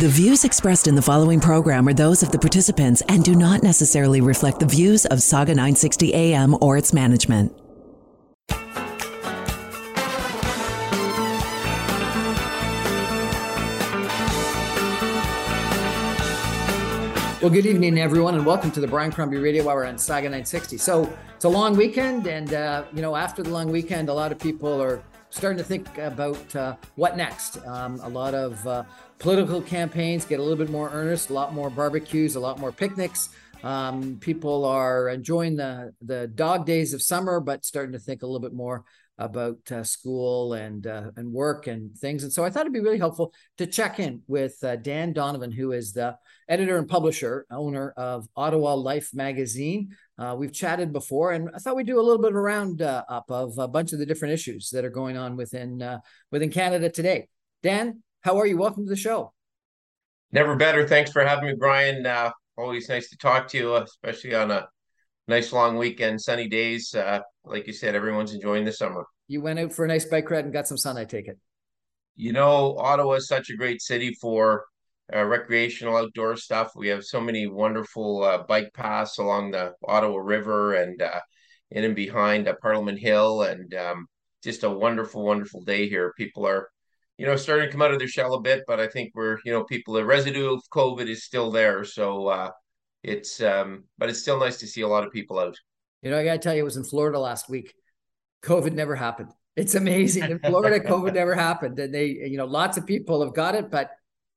The views expressed in the following program are those of the participants and do not necessarily reflect the views of Saga 960 AM or its management. Well, good evening, everyone, and welcome to the Brian Crombie Radio Hour on Saga 960. So it's a long weekend, and, after the long weekend, a lot of people are starting to think about what next. A lot of political campaigns get a little bit more earnest, a lot more barbecues, a lot more picnics. People are enjoying the dog days of summer, but starting to think a little bit more about school and work and things. And so I thought it'd be really helpful to check in with Dan Donovan, who is the editor and publisher, owner of Ottawa Life magazine. We've chatted before, and I thought we'd do a little bit of a roundup of a bunch of the different issues that are going on within Canada today. Dan, how are you? Welcome to the show. Never better. Thanks for having me, Brian. Always nice to talk to you, especially on a nice long weekend, sunny days. Like you said, everyone's enjoying the summer. You went out for a nice bike ride and got some sun, I take it. You know, Ottawa is such a great city for recreational outdoor stuff. We have so many wonderful bike paths along the Ottawa River and in and behind Parliament Hill, and just a wonderful, wonderful day here. People are, starting to come out of their shell a bit, but I think we're, the residue of COVID is still there. So but it's still nice to see a lot of people out. I got to tell you, I was in Florida last week. COVID never happened. It's amazing. In Florida, COVID never happened. And they, lots of people have got it, but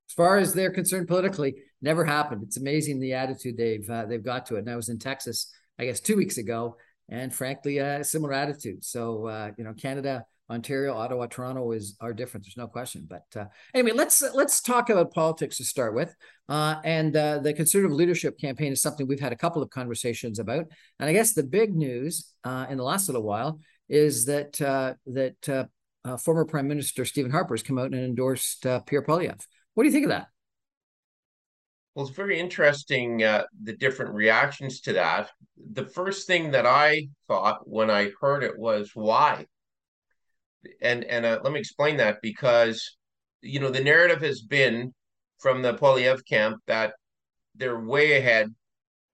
as far as they're concerned politically, never happened. It's amazing the attitude they've got to it. And I was in Texas, I guess, 2 weeks ago, and frankly, a similar attitude. So, Canada, Ontario, Ottawa, Toronto are different. There's no question. But anyway, let's talk about politics to start with. The Conservative leadership campaign is something we've had a couple of conversations about. And I guess the big news in the last little while is that former Prime Minister Stephen Harper has come out and endorsed Pierre Poilievre. What do you think of that? Well, it's very interesting, the different reactions to that. The first thing that I thought when I heard it was, why? And let me explain that, because, the narrative has been from the Poilievre camp that they're way ahead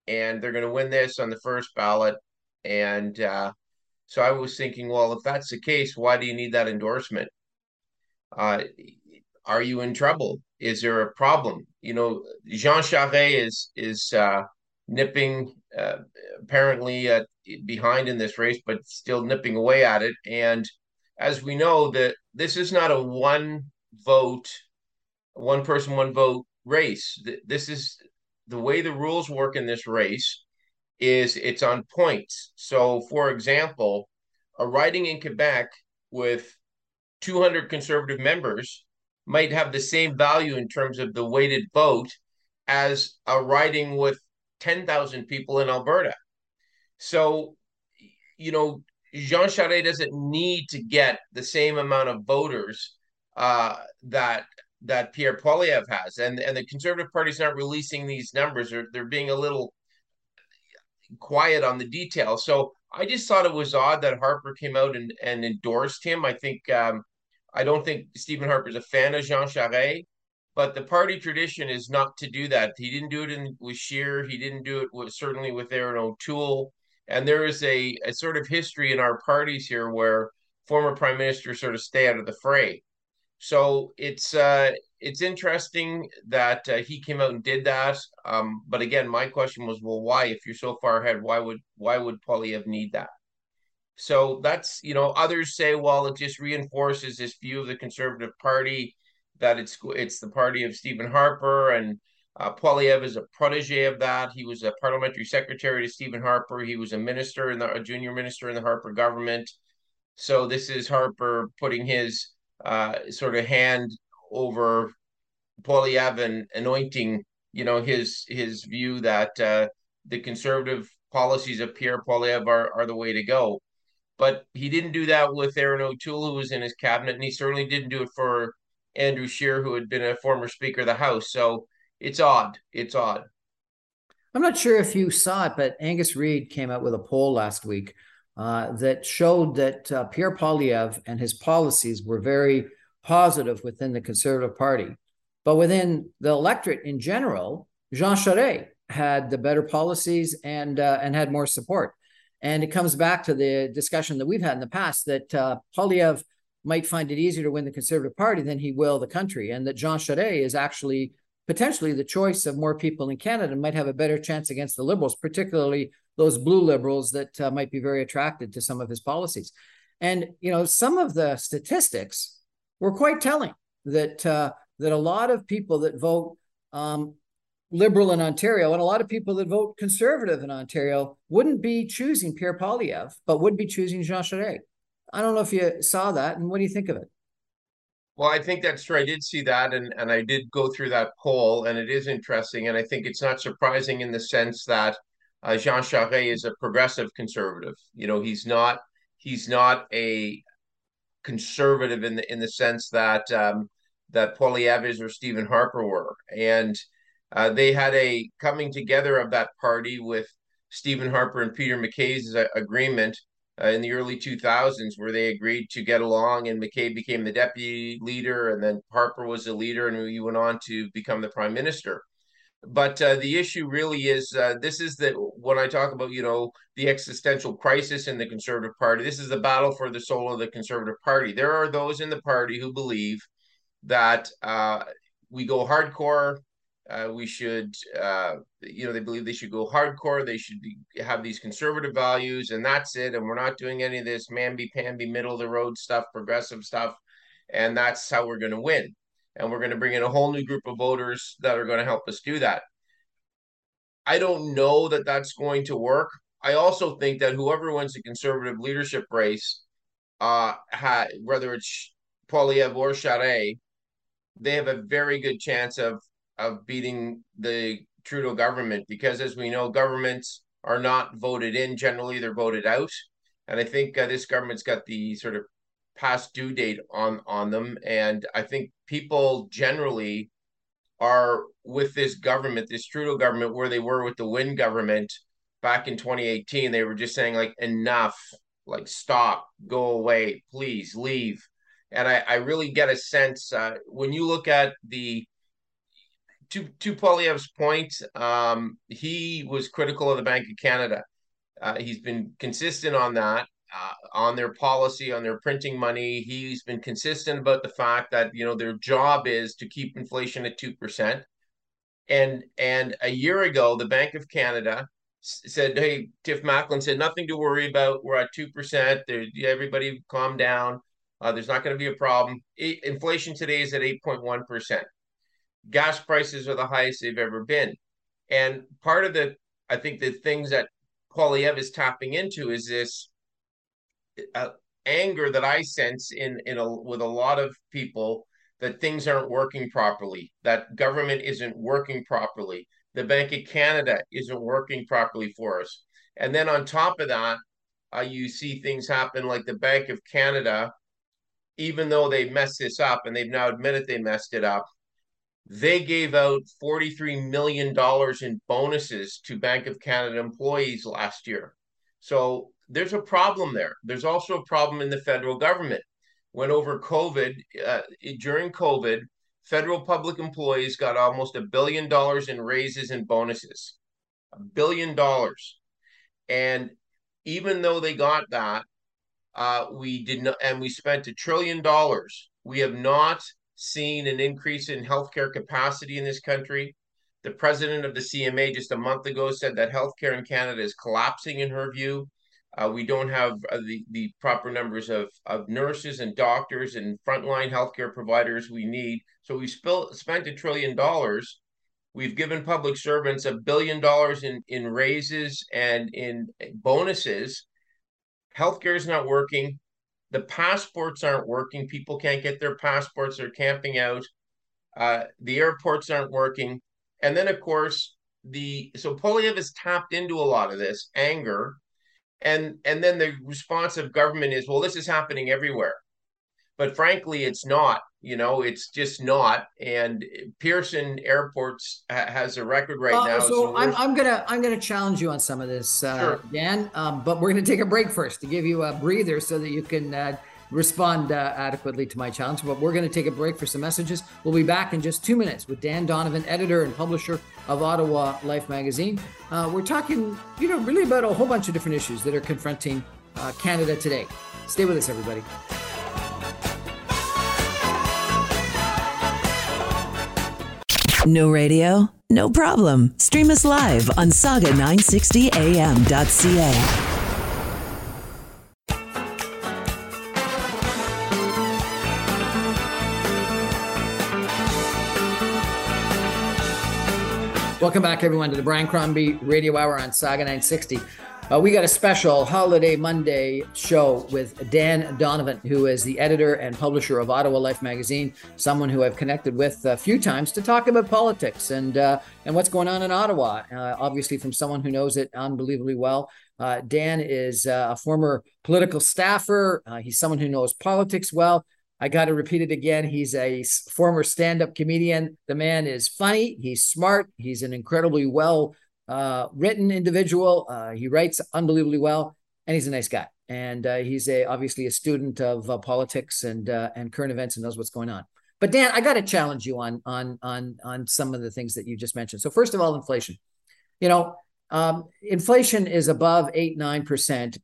and they're going to win this on the first ballot. And so I was thinking, well, if that's the case, why do you need that endorsement? Are you in trouble? Is there a problem? Jean Charest is nipping apparently behind in this race, but still nipping away at it. And as we know, that this is not a one person, one vote race. This is the way the rules work in this race, is it's on points. So, for example, a riding in Quebec with 200 Conservative members might have the same value in terms of the weighted vote as a riding with 10,000 people in Alberta. So, Jean Charest doesn't need to get the same amount of voters that Pierre Poilievre has, and the Conservative Party's not releasing these numbers, or they're being a little quiet on the detail. So I just thought it was odd that Harper came out and endorsed him. I think I don't think Stephen Harper's a fan of Jean Charest, but the party tradition is not to do that. He didn't do it with Scheer. He didn't do it with Erin O'Toole. And there is a sort of history in our parties here where former prime ministers sort of stay out of the fray. So it's interesting that he came out and did that. But again, my question was, well, why? If you're so far ahead, why would Poilievre need that? So that's, others say, well, it just reinforces this view of the Conservative Party that it's the party of Stephen Harper, and Poilievre is a protege of that. He was a parliamentary secretary to Stephen Harper. He was a minister a junior minister in the Harper government. So this is Harper putting his sort of hand over Poilievre anointing, his view that the conservative policies of Pierre Poilievre are the way to go. But he didn't do that with Erin O'Toole, who was in his cabinet, and he certainly didn't do it for Andrew Scheer, who had been a former Speaker of the House. So it's odd. It's odd. I'm not sure if you saw it, but Angus Reid came out with a poll last week that showed that Pierre Poilievre and his policies were very positive within the Conservative Party. But within the electorate in general, Jean Charest had the better policies and had more support. And it comes back to the discussion that we've had in the past that Poilievre might find it easier to win the Conservative Party than he will the country, and that Jean Charest is actually potentially the choice of more people in Canada and might have a better chance against the Liberals, particularly those blue Liberals that might be very attracted to some of his policies. And, some of the statistics were quite telling that that a lot of people that vote Liberal in Ontario and a lot of people that vote Conservative in Ontario wouldn't be choosing Pierre Poilievre, but would be choosing Jean Charest. I don't know if you saw that, and what do you think of it? Well, I think that's true. I did see that, and I did go through that poll, and it is interesting, and I think it's not surprising in the sense that Jean Charest is a progressive conservative. He's not a conservative in the sense that that Poilievre is or Stephen Harper were, and they had a coming together of that party with Stephen Harper and Peter McKay's agreement in the early 2000s, where they agreed to get along, and McKay became the deputy leader, and then Harper was the leader, and he went on to become the prime minister. But the issue really is, this is when I talk about, the existential crisis in the Conservative Party, this is the battle for the soul of the Conservative Party. There are those in the party who believe that we go hardcore. We should, they believe they should go hardcore. They should have these conservative values, and that's it. And we're not doing any of this mamby-pamby, middle-of-the-road stuff, progressive stuff. And that's how we're going to win. And we're going to bring in a whole new group of voters that are going to help us do that. I don't know that that's going to work. I also think that whoever wins the conservative leadership race, whether it's Poilievre or Charest, they have a very good chance of beating the Trudeau government, because as we know, governments are not voted in. Generally, they're voted out. And I think this government's got the sort of past due date on them. And I think people generally are with this government, this Trudeau government, where they were with the Wynne government back in 2018. They were just saying, like, enough, like, stop, go away, please leave. And I really get a sense when you look at the To Poilievre's point, he was critical of the Bank of Canada. He's been consistent on that, on their policy, on their printing money. He's been consistent about the fact that, their job is to keep inflation at 2%. And a year ago, the Bank of Canada said, hey, Tiff Macklem said, nothing to worry about. We're at 2%. Everybody calm down. There's not going to be a problem. Inflation today is at 8.1%. Gas prices are the highest they've ever been. And part of the things that Poilievre is tapping into is this anger that I sense with a lot of people, that things aren't working properly, that government isn't working properly, the Bank of Canada isn't working properly for us. And then on top of that, you see things happen like the Bank of Canada, even though they messed this up, and they've now admitted they messed it up, they gave out $43 million in bonuses to Bank of Canada employees last year. So there's a problem there. There's also a problem in the federal government. When over COVID, during COVID, federal public employees got almost $1 billion in raises and bonuses, $1 billion. And even though they got that, we did not, and we spent $1 trillion. We have not seen an increase in healthcare capacity in this country. The president of the CMA just a month ago said that healthcare in Canada is collapsing in her view. We don't have the proper numbers of nurses and doctors and frontline healthcare providers we need. So we've spent $1 trillion. We've given public servants $1 billion in raises and in bonuses. Healthcare is not working. The passports aren't working. People can't get their passports. They're camping out. The airports aren't working. And then, of course, so Poilievre has tapped into a lot of this anger. And then the response of government is, well, this is happening everywhere. But frankly, it's not, it's just not. And Pearson Airports has a record right now. So I'm gonna challenge you on some of this, sure, Dan, but we're gonna take a break first to give you a breather so that you can respond adequately to my challenge. But we're gonna take a break for some messages. We'll be back in just 2 minutes with Dan Donovan, editor and publisher of Ottawa Life magazine. We're talking, really about a whole bunch of different issues that are confronting Canada today. Stay with us, everybody. No radio? No problem. Stream us live on saga960am.ca. Welcome back, everyone, to the Brian Crombie Radio Hour on Saga 960. We got a special Holiday Monday show with Dan Donovan, who is the editor and publisher of Ottawa Life magazine, someone who I've connected with a few times to talk about politics and what's going on in Ottawa, obviously from someone who knows it unbelievably well. Dan is a former political staffer. He's someone who knows politics well. I got to repeat it again. He's a former stand-up comedian. The man is funny. He's smart. He's an incredibly well-written individual. He writes unbelievably well, and he's a nice guy. And he's obviously a student of politics and current events and knows what's going on. But Dan, I got to challenge you on some of the things that you just mentioned. So first of all, inflation. Inflation is above 8-9%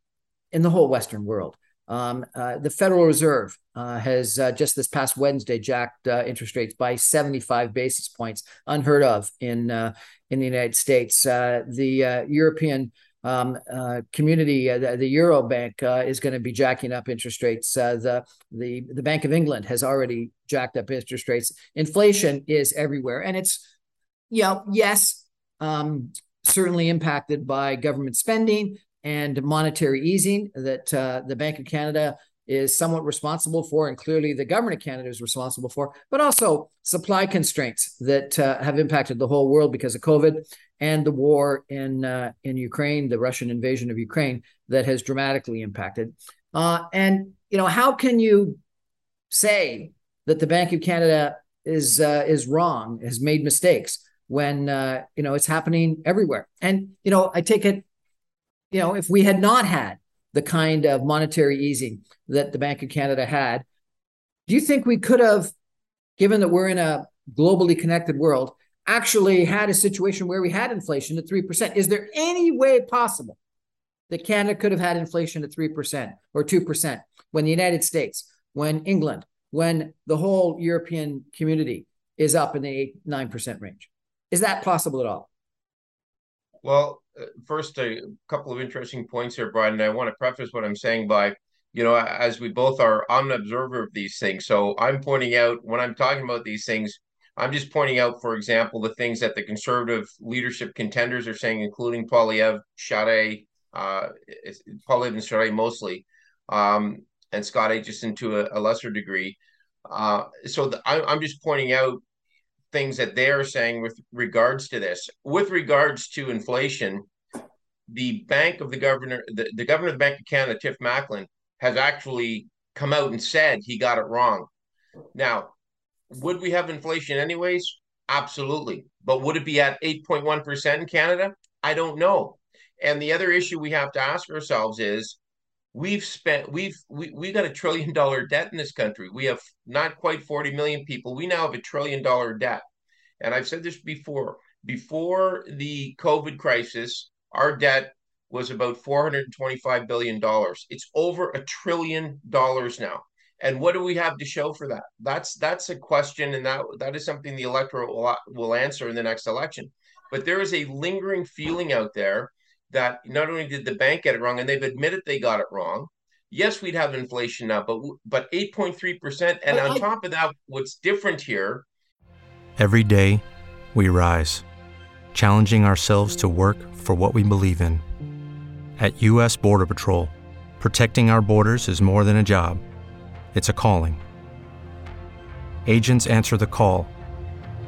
in the whole Western world. The Federal Reserve has just this past Wednesday jacked interest rates by 75 basis points, unheard of in the United States. The European community, the Euro Bank, is going to be jacking up interest rates. The Bank of England has already jacked up interest rates. Inflation is everywhere, and it's certainly impacted by government spending and monetary easing that the Bank of Canada is somewhat responsible for, and clearly the government of Canada is responsible for, but also supply constraints that have impacted the whole world because of COVID and the war in Ukraine, the Russian invasion of Ukraine that has dramatically impacted. How can you say that the Bank of Canada is wrong, has made mistakes when it's happening everywhere? And I take it, if we had not had the kind of monetary easing that the Bank of Canada had, do you think we could have, given that we're in a globally connected world, actually had a situation where we had inflation at 3%? Is there any way possible that Canada could have had inflation at 3% or 2% when the United States, when England, when the whole European community is up in the 8-9% range? Is that possible at all? Well, first, a couple of interesting points here, Brian, and I want to preface what I'm saying by, as we both are, I'm an observer of these things. So I'm pointing out, when I'm talking about these things, I'm just pointing out, for example, the things that the conservative leadership contenders are saying, including Poilievre, Charest, Poilievre and Charest mostly, and Scott Aitchison to a lesser degree. I'm just pointing out things that they're saying with regards to this. With regards to inflation, the governor of the Bank of Canada, Tiff Macklem, has actually come out and said he got it wrong. Now, would we have inflation anyways? Absolutely. But would it be at 8.1% in Canada? I don't know. And the other issue we have to ask ourselves is, we got $1 trillion debt in this country. We have not quite 40 million people. We now have $1 trillion debt. And I've said this before. Before the COVID crisis, our debt was about $425 billion. It's over $1 trillion now. And what do we have to show for that? That's a question, and that is something the electorate will answer in the next election. But there is a lingering feeling out there that not only did the bank get it wrong, and they've admitted they got it wrong. Yes, we'd have inflation now, but 8.3%. And on top of that, what's different here? Every day, we rise, challenging ourselves to work for what we believe in. At U.S. Border Patrol, protecting our borders is more than a job. It's a calling. Agents answer the call,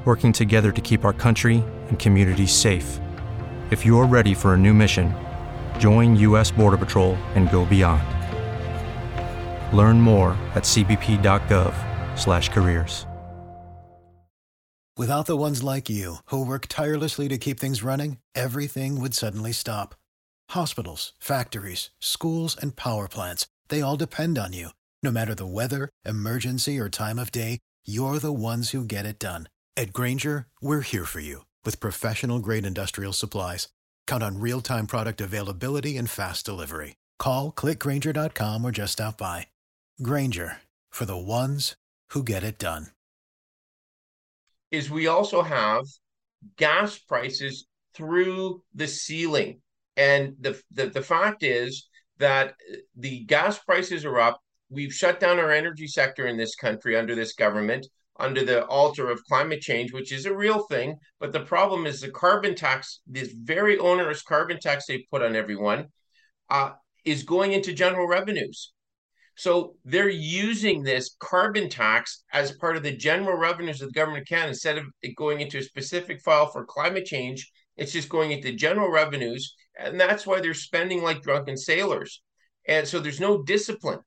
working together to keep our country and communities safe. If you are ready for a new mission, join U.S. Border Patrol and go beyond. Learn more at cbp.gov/careers. Without the ones like you, who work tirelessly to keep things running, everything would suddenly stop. Hospitals, factories, schools, and power plants, they all depend on you. No matter the weather, emergency, or time of day, you're the ones who get it done. At Grainger, we're here for you with professional-grade industrial supplies. Count on real-time product availability and fast delivery. Call, clickgrainger.com, or just stop by. Grainger, for the ones who get it done. Is we also have gas prices through the ceiling. And the fact is that the gas prices are up. We've shut down our energy sector in this country under this government, under the altar of climate change, which is a real thing. But the problem is the carbon tax, this very onerous carbon tax they put on everyone, is going into general revenues. So they're using this carbon tax as part of the general revenues of the government of Canada. Instead of it going into a specific file for climate change, it's just going into general revenues. And that's why they're spending like drunken sailors. And so there's no discipline.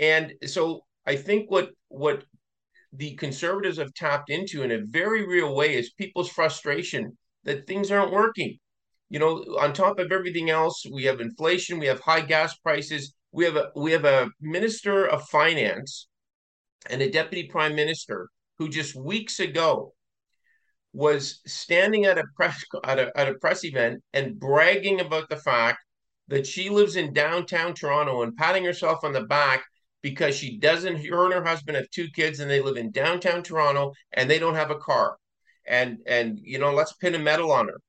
And so I think what the Conservatives have tapped into in a very real way is people's frustration that things aren't working. You know, on top of everything else, we have inflation, we have high gas prices. We have a minister of finance and a deputy prime minister who just weeks ago was standing at a press event and bragging about the fact that she lives in downtown Toronto and patting herself on the back because her and her husband have two kids and they live in downtown Toronto and they don't have a car. And you know, let's pin a medal on her.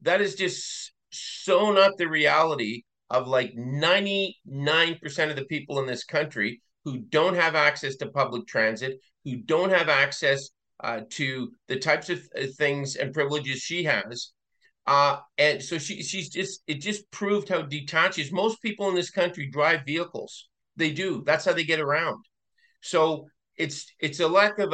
That is just so not the reality of like 99% of the people in this country who don't have access to public transit, who don't have access to the types of things and privileges she has. And so it just proved how detached she is. Most people in this country drive vehicles. They do. That's how they get around. So it's a lack of,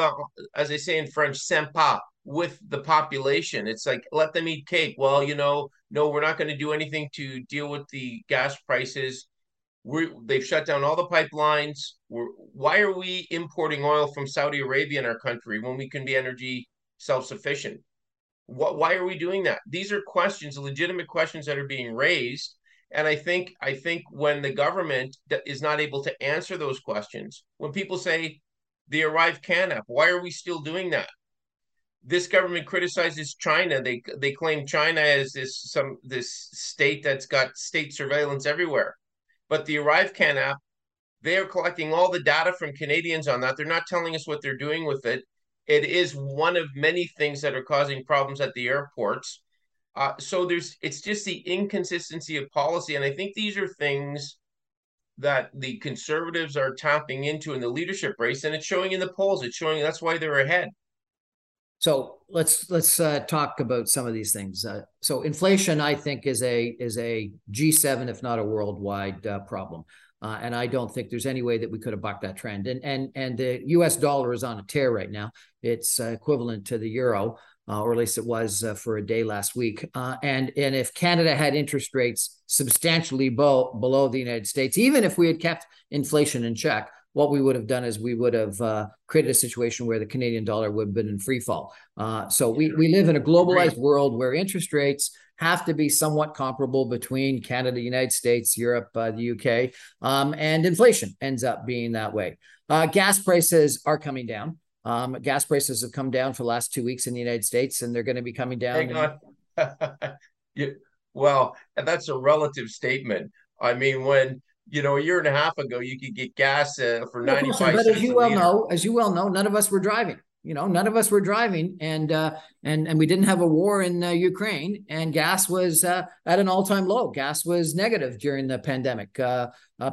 as I say in French, sympa with the population. It's like, let them eat cake. Well, you know, no, we're not going to do anything to deal with the gas prices. They've shut down all the pipelines. Why are we importing oil from Saudi Arabia in our country when we can be energy self-sufficient? Why are we doing that? These are questions, legitimate questions that are being raised. And I think when the government is not able to answer those questions, when people say the ArriveCAN app, why are we still doing that? This government criticizes China. They claim China as this state that's got state surveillance everywhere. But the ArriveCAN app, they are collecting all the data from Canadians on that. They're not telling us what they're doing with it. It is one of many things that are causing problems at the airports. So it's just the inconsistency of policy. And I think these are things that the Conservatives are tapping into in the leadership race, and it's showing in the polls. It's showing that's why they're ahead. So let's talk about some of these things. So inflation, I think, is a G7, if not a worldwide problem, and I don't think there's any way that we could have bucked that trend. And the U.S. dollar is on a tear right now. It's equivalent to the euro, or at least it was for a day last week. And if Canada had interest rates substantially below the United States, even if we had kept inflation in check, what we would have done is we would have created a situation where the Canadian dollar would have been in free fall. So we live in a globalized world where interest rates have to be somewhat comparable between Canada, United States, Europe, the UK, and inflation ends up being that way. Gas prices are coming down. Gas prices have come down for the last 2 weeks in the United States, and they're going to be coming down. Hang on. Well, that's a relative statement. I mean, when... You know, a year and a half ago, you could get gas for 95 cents. But as you well know, none of us were driving. You know, none of us were driving, and we didn't have a war in Ukraine, and gas was at an all-time low. Gas was negative during the pandemic.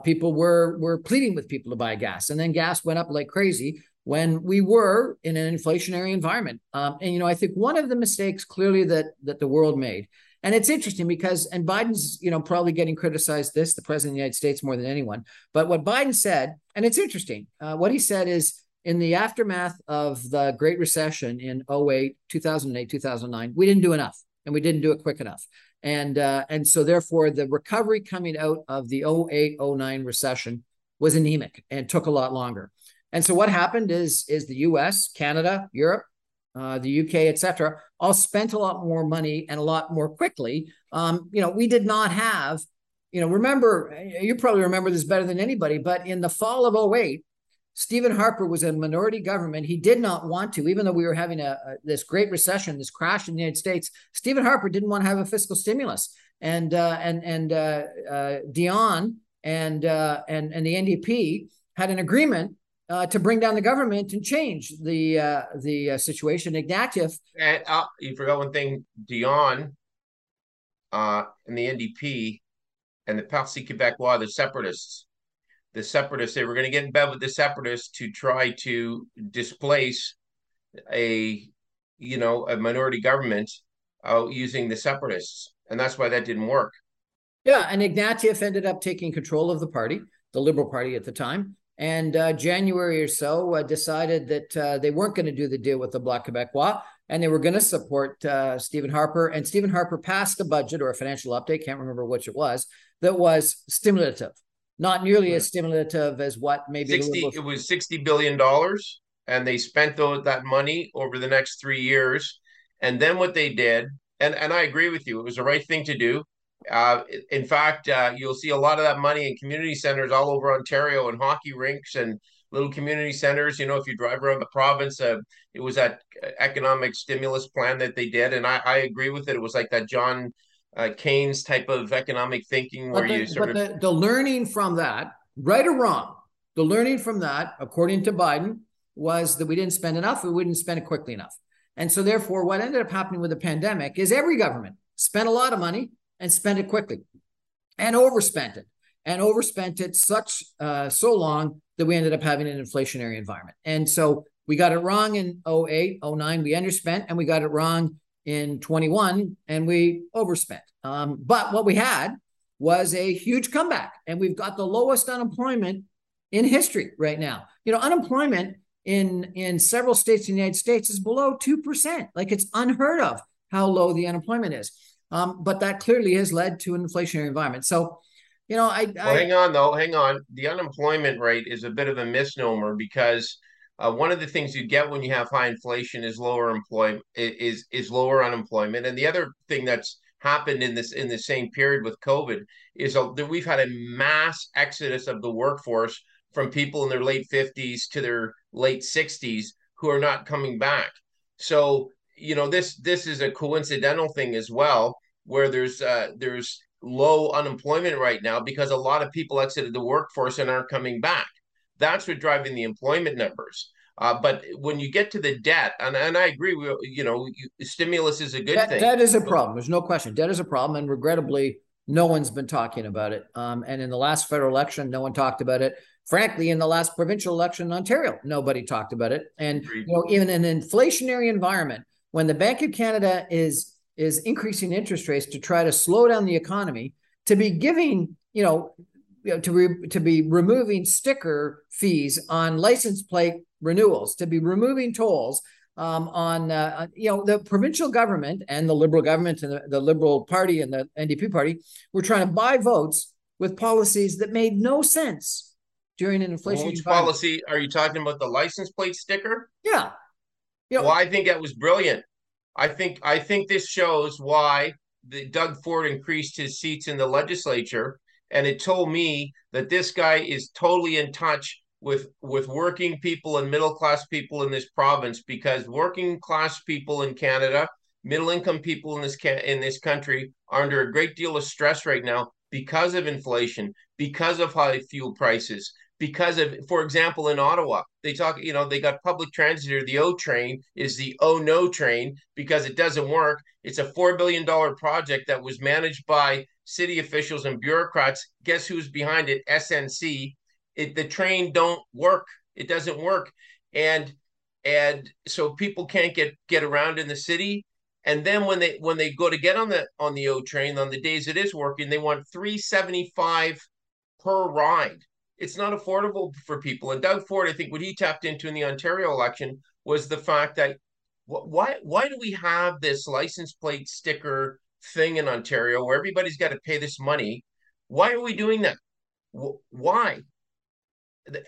People were pleading with people to buy gas, and then gas went up like crazy when we were in an inflationary environment. And you know, I think one of the mistakes clearly that the world made. And it's interesting because, and Biden's, you know, probably getting criticized this, the president of the United States more than anyone, but what Biden said, and it's interesting, what he said is in the aftermath of the Great Recession in 2008, 2008, 2009, we didn't do enough, and we didn't do it quick enough. And so therefore the recovery coming out of the 2008, 2009 recession was anemic and took a lot longer. And so what happened is the US, Canada, Europe, the UK, et cetera, all spent a lot more money and a lot more quickly. You know, we did not have, you know, remember, you probably remember this better than anybody, but in the fall of 2008, Stephen Harper was a minority government. He did not want to, even though we were having this great recession, this crash in the United States, Stephen Harper didn't want to have a fiscal stimulus. And Dion and the NDP had an agreement to bring down the government and change the situation. Ignatieff. And you forgot one thing, Dion and the NDP and the Parti Québécois, the separatists. The separatists, they were going to get in bed with the separatists to try to displace a minority government using the separatists. And that's why that didn't work. Yeah, and Ignatieff ended up taking control of the party, the Liberal Party at the time. And January or so decided that they weren't going to do the deal with the Bloc Québécois, and they were going to support Stephen Harper. And Stephen Harper passed a budget or a financial update, can't remember which it was, that was stimulative, not nearly as stimulative as what maybe... it was $60 billion, and they spent that money over the next 3 years. And then what they did, and I agree with you, it was the right thing to do. In fact, you'll see a lot of that money in community centers all over Ontario and hockey rinks and little community centers. You know, if you drive around the province, it was that economic stimulus plan that they did. And I agree with it. It was like that John Keynes type of economic thinking where the learning from that, right or wrong, the learning from that, according to Biden, was that we didn't spend enough. We wouldn't spend it quickly enough. And so therefore what ended up happening with the pandemic is every government spent a lot of money and spent it quickly, and overspent it such so long that we ended up having an inflationary environment. And so we got it wrong in 2008, 2009, we underspent, and we got it wrong in 2021, and we overspent. But what we had was a huge comeback, and we've got the lowest unemployment in history right now. You know, unemployment in several states in the United States is below 2%. Like, it's unheard of how low the unemployment is. But that clearly has led to an inflationary environment. So, you know, Hang on. The unemployment rate is a bit of a misnomer because one of the things you get when you have high inflation is lower unemployment. And the other thing that's happened in the same period with COVID is that we've had a mass exodus of the workforce from people in their late 50s to their late 60s who are not coming back. So, you know, this is a coincidental thing as well, where there's low unemployment right now because a lot of people exited the workforce and aren't coming back. That's what's driving the employment numbers. But when you get to the debt, and I agree, stimulus is a good thing. Debt is a problem. There's no question. Debt is a problem, and regrettably, no one's been talking about it. And in the last federal election, no one talked about it. Frankly, in the last provincial election in Ontario, nobody talked about it. And you know, even in an inflationary environment, when the Bank of Canada is increasing interest rates to try to slow down the economy, to be giving, to be removing sticker fees on license plate renewals, to be removing tolls on the provincial government and the Liberal government and the Liberal Party and the NDP party were trying to buy votes with policies that made no sense during an inflation. Which policy are you talking about? The license plate sticker? Yeah. You know, well, I think that was brilliant. I think this shows why Doug Ford increased his seats in the legislature, and it told me that this guy is totally in touch with working people and middle class people in this province, because working class people in Canada, middle income people in this country are under a great deal of stress right now because of inflation, because of high fuel prices. Because of, for example, in Ottawa, they talk, you know, they got public transit, or the O train is the O no train because it doesn't work. It's a $4 billion project that was managed by city officials and bureaucrats. Guess who's behind it? SNC. The train don't work. It doesn't work. And so people can't get around in the city. And then when they go to get on the O train, on the days it is working, they want $3.75 per ride. it's not affordable for people. And Doug Ford, I think what he tapped into in the Ontario election was the fact that why do we have this license plate sticker thing in Ontario where everybody's got to pay this money? Why are we doing that? Why?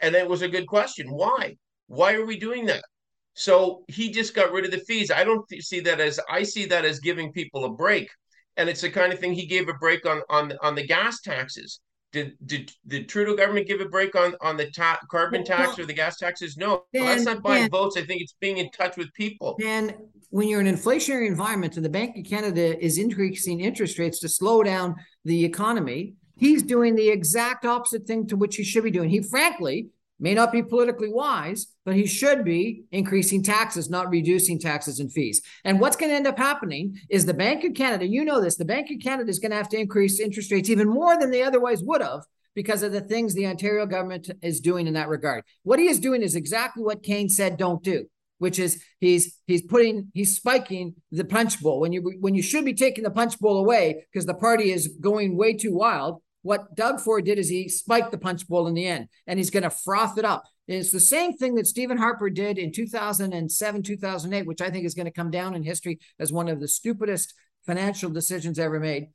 And it was a good question. Why? Why are we doing that? So he just got rid of the fees. I don't see that as, I see that as giving people a break. And it's the kind of thing he gave a break on the gas taxes. Did the Trudeau government give a break on the carbon tax or the gas taxes? No, Dan, that's not buying votes. I think it's being in touch with people. And when you're in an inflationary environment and the Bank of Canada is increasing interest rates to slow down the economy, he's doing the exact opposite thing to which he should be doing. He frankly may not be politically wise, but he should be increasing taxes, not reducing taxes and fees. And what's going to end up happening is the Bank of Canada, you know this, the Bank of Canada is going to have to increase interest rates even more than they otherwise would have because of the things the Ontario government is doing in that regard. What he is doing is exactly what Keynes said don't do, which is he's spiking the punch bowl. When you should be taking the punch bowl away because the party is going way too wild, what Doug Ford did is he spiked the punch bowl in the end, and he's going to froth it up. It's the same thing that Stephen Harper did in 2007, 2008, which I think is going to come down in history as one of the stupidest financial decisions ever made.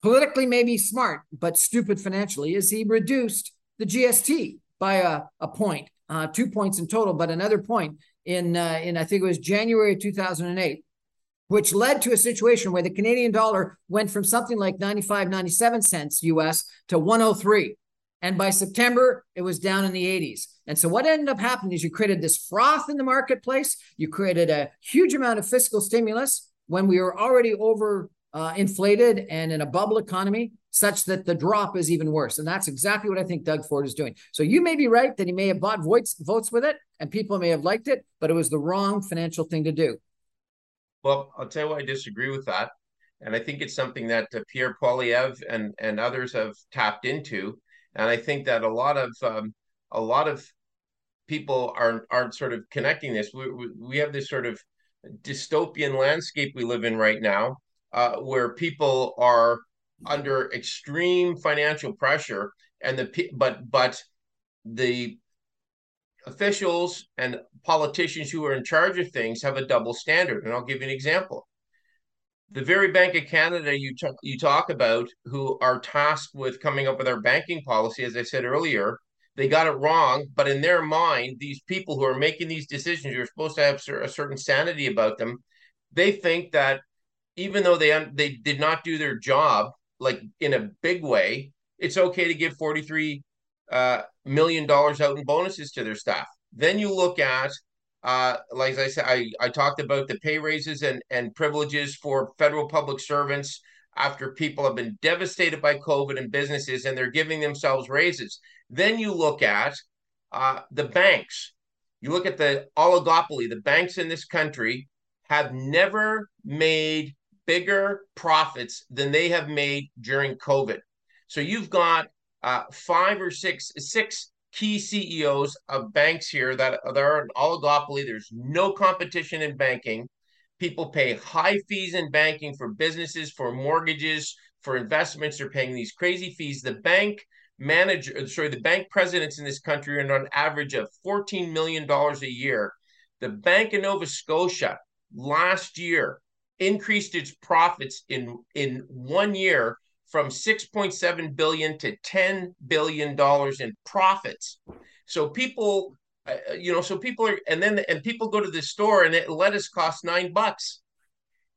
Politically, maybe smart, but stupid financially, is he reduced the GST by a point, 2 points in total, but another point in I think it was January 2008. Which led to a situation where the Canadian dollar went from something like 95, 97 cents US to 103. And by September, it was down in the 80s. And so what ended up happening is you created this froth in the marketplace. You created a huge amount of fiscal stimulus when we were already over inflated and in a bubble economy, such that the drop is even worse. And that's exactly what I think Doug Ford is doing. So you may be right that he may have bought votes with it and people may have liked it, but it was the wrong financial thing to do. Well, I'll tell you why I disagree with that. And I think it's something that Pierre Poilievre and others have tapped into. And I think that a lot of people aren't sort of connecting this. We have this sort of dystopian landscape we live in right now, where people are under extreme financial pressure, and but the officials and politicians who are in charge of things have a double standard. And I'll give you an example. The very Bank of Canada you talk about, who are tasked with coming up with our banking policy, as I said earlier, they got it wrong. But in their mind, these people who are making these decisions, you're supposed to have a certain sanity about them. They think that even though they did not do their job, like in a big way, it's okay to give $43 million out in bonuses to their staff. Then you look at, like I said, I talked about the pay raises and privileges for federal public servants after people have been devastated by COVID and businesses, and they're giving themselves raises. Then you look at the banks. You look at the oligopoly. The banks in this country have never made bigger profits than they have made during COVID. So you've got six key CEOs of banks here that are an oligopoly. There's no competition in banking. People pay high fees in banking for businesses, for mortgages, for investments. They're paying these crazy fees. The bank presidents in this country earn on average of $14 million a year. The Bank of Nova Scotia last year increased its profits in 1 year from $6.7 billion to $10 billion in profits. So people, people go to the store and lettuce costs $9.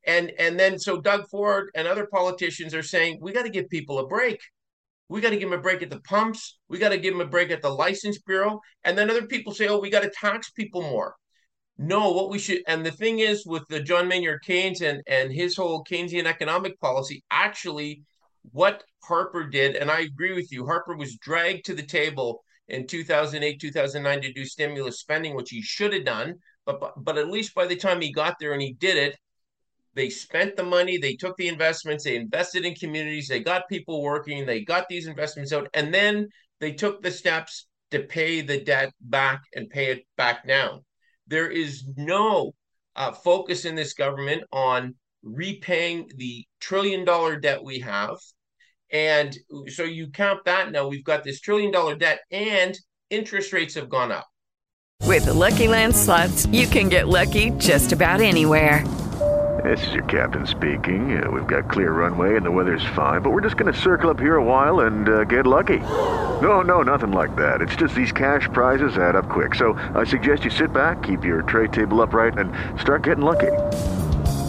And then Doug Ford and other politicians are saying, we got to give people a break. We got to give them a break at the pumps. We got to give them a break at the license bureau. And then other people say, oh, we got to tax people more. No, what we should, and the thing is with the John Maynard Keynes and his whole Keynesian economic policy, actually, what Harper did, and I agree with you, Harper was dragged to the table in 2008, 2009 to do stimulus spending, which he should have done. But at least by the time he got there and he did it, they spent the money, they took the investments, they invested in communities, they got people working, they got these investments out, and then they took the steps to pay the debt back and pay it back down. There is no focus in this government on repaying the trillion-dollar debt we have And so you count that, now we've got this $1 trillion debt and interest rates have gone up. With the Lucky Land Slots, you can get lucky just about anywhere. This is your captain speaking. We've got clear runway and the weather's fine, but we're just going to circle up here a while and get lucky. No, nothing like that. It's just these cash prizes add up quick. So I suggest you sit back, keep your tray table upright, and start getting lucky.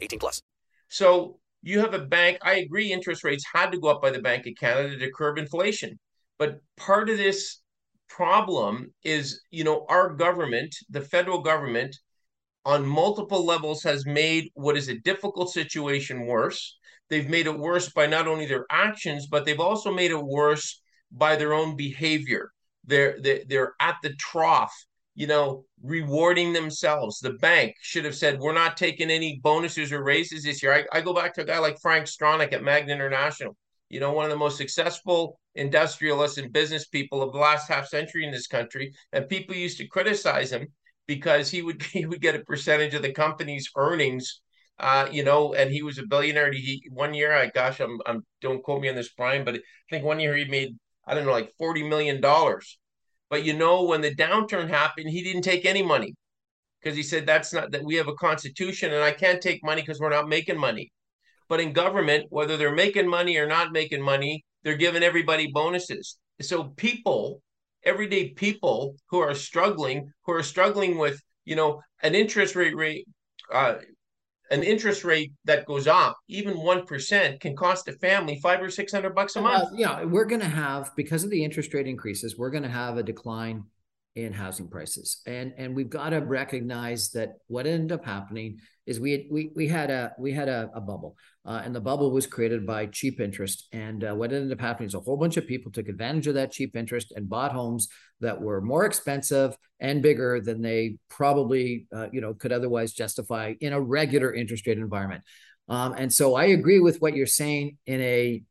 18 plus. So you have a bank. I agree interest rates had to go up by the Bank of Canada to curb inflation. But part of this problem is, you know, our government, the federal government, on multiple levels has made what is a difficult situation worse. They've made it worse by not only their actions, but they've also made it worse by their own behavior. They're at the trough, you know, rewarding themselves. The bank should have said, we're not taking any bonuses or raises this year. I go back to a guy like Frank Stronach at Magna International, you know, one of the most successful industrialists and business people of the last half century in this country. And people used to criticize him because he would get a percentage of the company's earnings. You know, and he was a billionaire. He, one year, I'm don't quote me on this, Brian, but I think one year he made, I don't know, like $40 million. But, you know, when the downturn happened, he didn't take any money because he said, that's not that we have a constitution and I can't take money because we're not making money. But in government, whether they're making money or not making money, they're giving everybody bonuses. So people, everyday people who are struggling with, you know, an interest rate that goes up, even 1% can cost a family $500 or $600 a month. Yeah, we're going to have, because of the interest rate increases, we're going to have a decline in housing prices, and we've got to recognize that what ended up happening is we had a bubble, and the bubble was created by cheap interest. And what ended up happening is a whole bunch of people took advantage of that cheap interest and bought homes that were more expensive and bigger than they probably could otherwise justify in a regular interest rate environment. And so I agree with what you're saying in a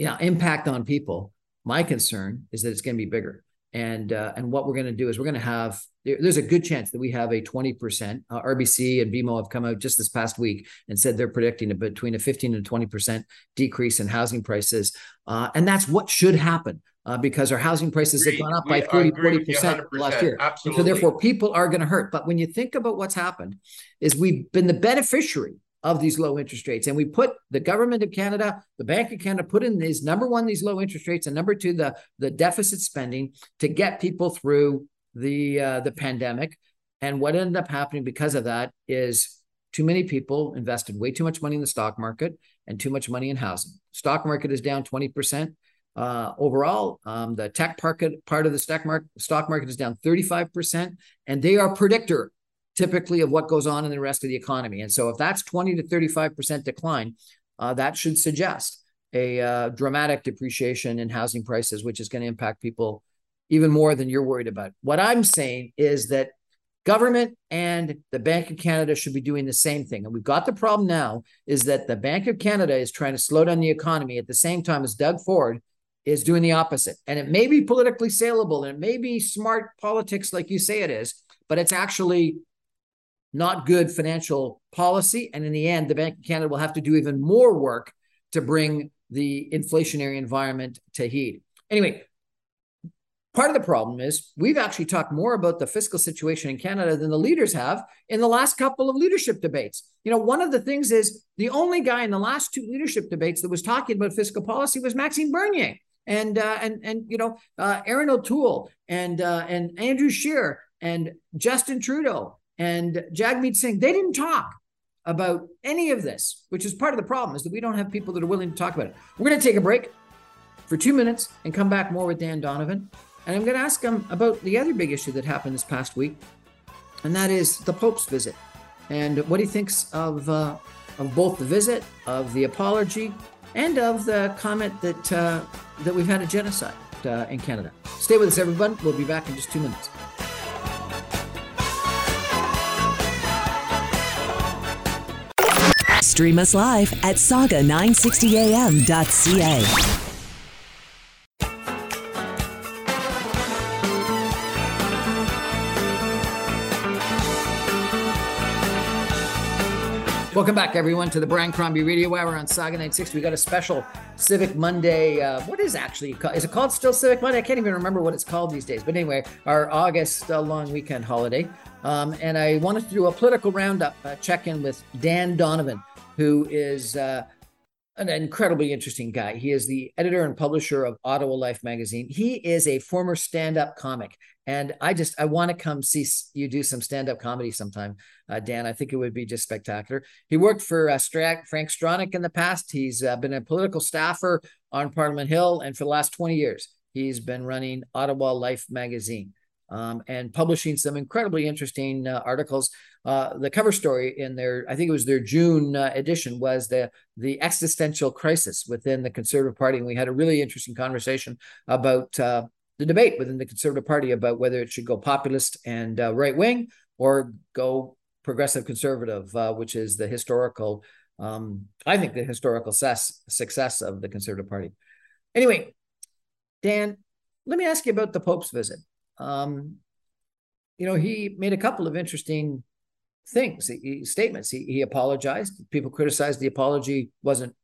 impact on people. My concern is that it's going to be bigger. And what we're going to do is we're going to have, there's a good chance that we have a 20%. RBC and BMO have come out just this past week and said they're predicting between a 15 and 20% decrease in housing prices. And that's what should happen because our housing prices have gone up by 30-40% last year. Absolutely. So therefore, people are going to hurt. But when you think about what's happened is we've been the beneficiary of these low interest rates. And we put the government of Canada, the Bank of Canada, put in these, number one, these low interest rates, and number two, the deficit spending to get people through the pandemic. And what ended up happening because of that is too many people invested way too much money in the stock market and too much money in housing. Stock market is down 20%. Overall, the tech part of the stock market is down 35%, and they are predictor typically of what goes on in the rest of the economy. And so if that's 20 to 35% decline, that should suggest a dramatic depreciation in housing prices, which is going to impact people even more than you're worried about. What I'm saying is that government and the Bank of Canada should be doing the same thing. And we've got the problem now is that the Bank of Canada is trying to slow down the economy at the same time as Doug Ford is doing the opposite. And it may be politically saleable and it may be smart politics like you say it is, but it's actually not good financial policy. And in the end, the Bank of Canada will have to do even more work to bring the inflationary environment to heed. Anyway, part of the problem is we've actually talked more about the fiscal situation in Canada than the leaders have in the last couple of leadership debates. You know, one of the things is the only guy in the last two leadership debates that was talking about fiscal policy was Maxime Bernier and Erin O'Toole and Andrew Scheer and Justin Trudeau and Jagmeet Singh. They didn't talk about any of this, which is part of the problem, is that we don't have people that are willing to talk about it. We're going to take a break for 2 minutes and come back more with Dan Donovan. And I'm going to ask him about the other big issue that happened this past week, and that is the Pope's visit, and what he thinks of both the visit, of the apology, and of the comment that that we've had a genocide in Canada. Stay with us, everyone. We'll be back in just 2 minutes. Stream us live at saga960am.ca. Welcome back, everyone, to the Brian Crombie Radio Hour on Saga 960. We got a special Civic Monday. What is actually called? Is it called still Civic Monday? I can't even remember what it's called these days. But anyway, our August long weekend holiday. And I wanted to do a political roundup, check-in with Dan Donovan, who is an incredibly interesting guy. He is the editor and publisher of Ottawa Life magazine. He is a former stand-up comic. And I want to come see you do some stand-up comedy sometime, Dan. I think it would be just spectacular. He worked for Frank Stronach in the past. He's been a political staffer on Parliament Hill. And for the last 20 years, he's been running Ottawa Life magazine and publishing some incredibly interesting articles. The cover story in their, I think it was their June edition, was the existential crisis within the Conservative Party. And we had a really interesting conversation about the debate within the Conservative Party about whether it should go populist and right-wing or go progressive conservative, which is the historical, I think the historical success of the Conservative Party. Anyway, Dan, let me ask you about the Pope's visit. You know, he made a couple of interesting things, statements. He apologized. People criticized the apology wasn't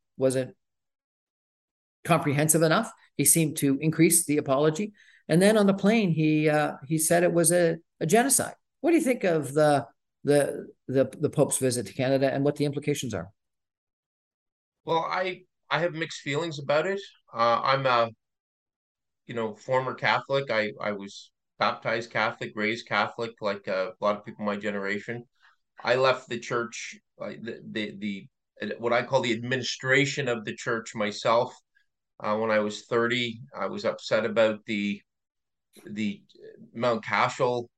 comprehensive enough. He seemed to increase the apology, and then on the plane he said it was a genocide. What do you think of the Pope's visit to Canada and what the implications are? Well, I have mixed feelings about it. I'm a former Catholic. I was baptized Catholic, raised Catholic, like a lot of people my generation. I left the church, the what I call the administration of the church myself. When I was 30, I was upset about the Mount Cashel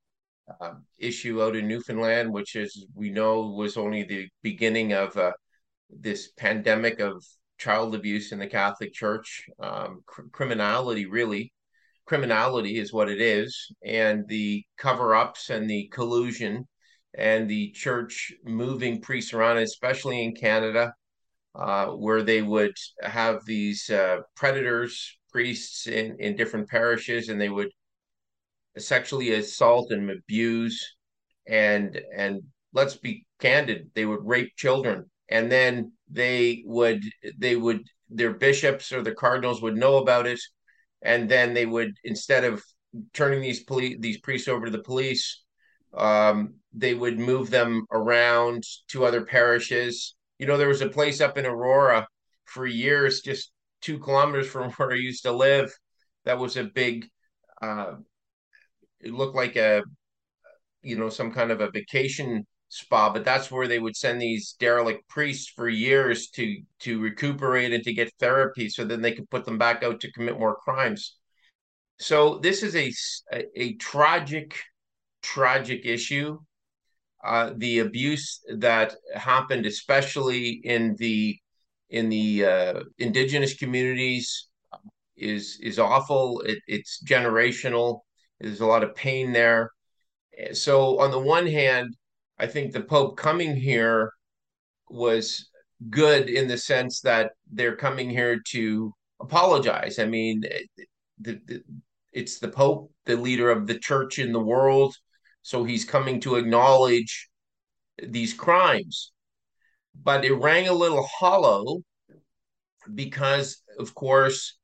issue out in Newfoundland, which, as we know, was only the beginning of this pandemic of child abuse in the Catholic Church. Criminality is what it is, and the cover-ups and the collusion and the church moving priests around, especially in Canada, where they would have these predators, priests in different parishes, and they would sexually assault and abuse, and let's be candid, they would rape children. And then their bishops or the cardinals would know about it, and then they would, instead of turning these priests over to the police, they would move them around to other parishes. There was a place up in Aurora for years, just 2 kilometers from where I used to live, that was a big, it looked like some kind of a vacation spa, but that's where they would send these derelict priests for years to recuperate and to get therapy, so then they could put them back out to commit more crimes. So this is a tragic issue. The abuse that happened, especially in the indigenous communities, is awful. It's generational. There's a lot of pain there. So on the one hand, I think the Pope coming here was good in the sense that they're coming here to apologize. I mean, it's the Pope, the leader of the church in the world. So he's coming to acknowledge these crimes. But it rang a little hollow because, of course,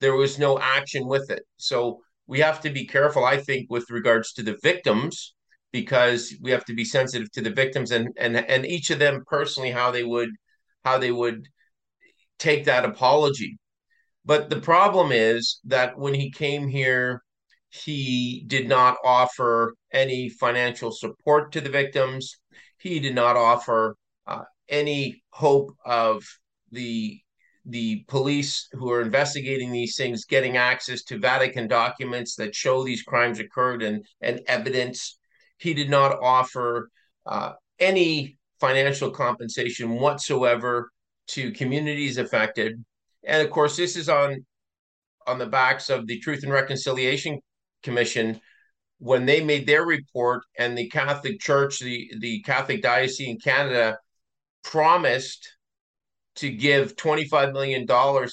there was no action with it. So we have to be careful, I think, with regards to the victims, because we have to be sensitive to the victims and each of them personally, how they would take that apology. But the problem is that when he came here, he did not offer any financial support to the victims. He did not offer any hope of the the police who are investigating these things getting access to Vatican documents that show these crimes occurred and evidence. He did not offer any financial compensation whatsoever to communities affected. And of course, this is on the backs of the Truth and Reconciliation Commission when they made their report, and the Catholic Church, the Catholic Diocese in Canada promised to give $25 million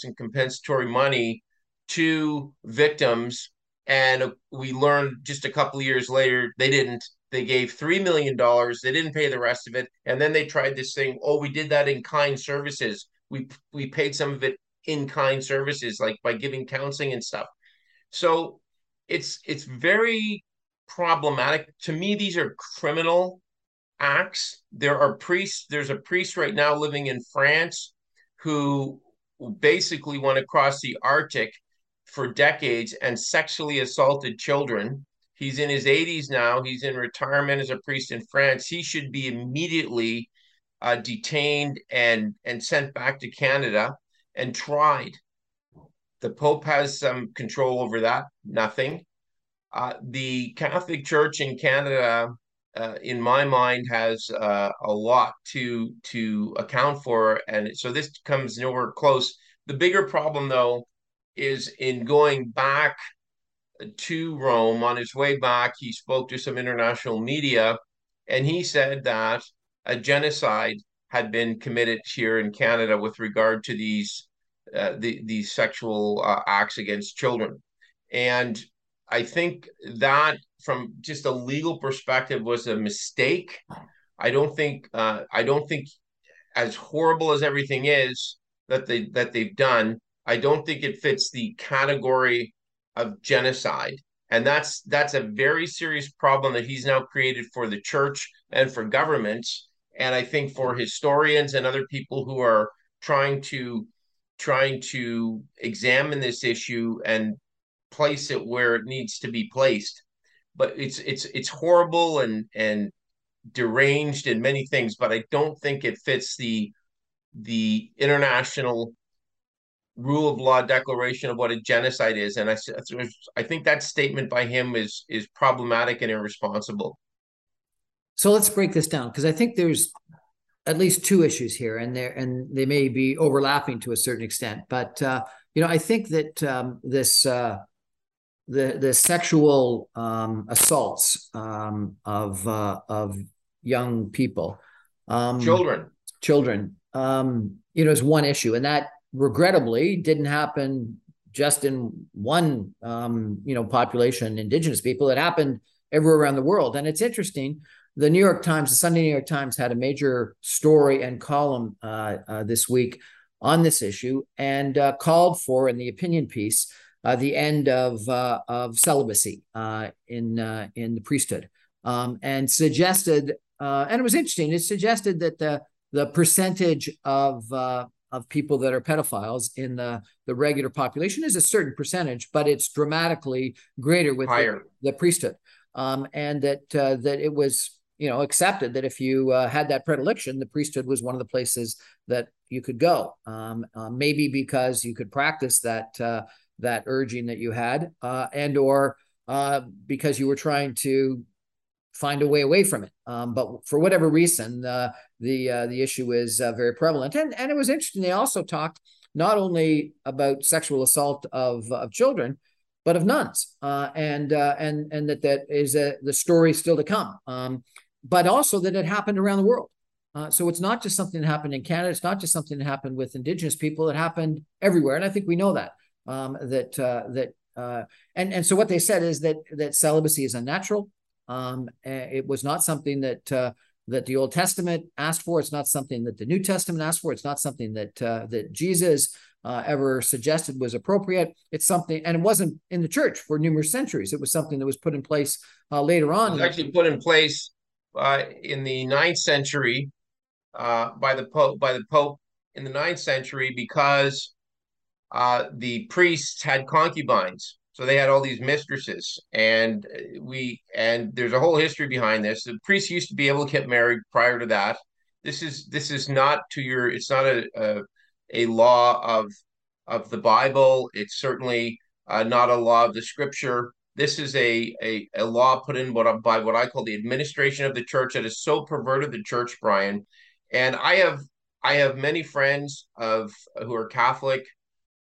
in compensatory money to victims. And we learned just a couple of years later, they didn't. They gave $3 million. They didn't pay the rest of it. And then they tried this thing, oh, we did that in kind services. We paid some of it in kind services, like by giving counseling and stuff. So it's very problematic. To me, these are criminal acts. There are priests. There's a priest right now living in France who basically went across the Arctic for decades and sexually assaulted children. He's in his 80s now. He's in retirement as a priest in France. He should be immediately detained and sent back to Canada and tried. The Pope has some control over that, nothing. The Catholic Church in Canada, in my mind, has a lot to account for. And so this comes nowhere close. The bigger problem, though, is in going back to Rome. On his way back, he spoke to some international media, and he said that a genocide had been committed here in Canada with regard to these sexual acts against children. And I think that, from just a legal perspective, was a mistake. I don't think, as horrible as everything is that they've done, I don't think it fits the category of genocide. And that's a very serious problem that he's now created for the church and for governments. And I think for historians and other people who are trying to examine this issue and place it where it needs to be placed. But it's horrible and deranged and many things, but I don't think it fits the international rule of law declaration of what a genocide is. And I think that statement by him is problematic and irresponsible. So let's break this down, because I think there's at least two issues here, and they may be overlapping to a certain extent. But I think that the sexual assaults of young people, children, is one issue, and that regrettably didn't happen just in one population, Indigenous people. It happened everywhere around the world, and it's interesting. The New York Times, the Sunday New York Times, had a major story and column this week on this issue, and called for, in the opinion piece, the end of celibacy in the priesthood, and suggested. And it was interesting. It suggested that the percentage of people that are pedophiles in the regular population is a certain percentage, but it's dramatically greater with the priesthood, and that it was, accepted that if you had that predilection, the priesthood was one of the places that you could go. Maybe because you could practice that urging that you had, and or because you were trying to find a way away from it. But for whatever reason, the issue is very prevalent. And it was interesting. They also talked not only about sexual assault of children, but of nuns, and that is the story still to come. But also that it happened around the world. So it's not just something that happened in Canada. It's not just something that happened with Indigenous people. It happened everywhere. And I think we know that. And so what they said is that celibacy is unnatural. It was not something that the Old Testament asked for. It's not something that the New Testament asked for. It's not something that Jesus ever suggested was appropriate. It's something, and it wasn't in the church for numerous centuries. It was something that was put in place later on. It was actually put in place in the 9th century by the Pope in the 9th century, because the priests had concubines. So they had all these mistresses, and there's a whole history behind this. The priests used to be able to get married prior to that. It's not a a law of the Bible. It's certainly not a law of the Scripture. This is a law put in by what I call the administration of the church that has so perverted the church, Brian. And I have many friends who are Catholic.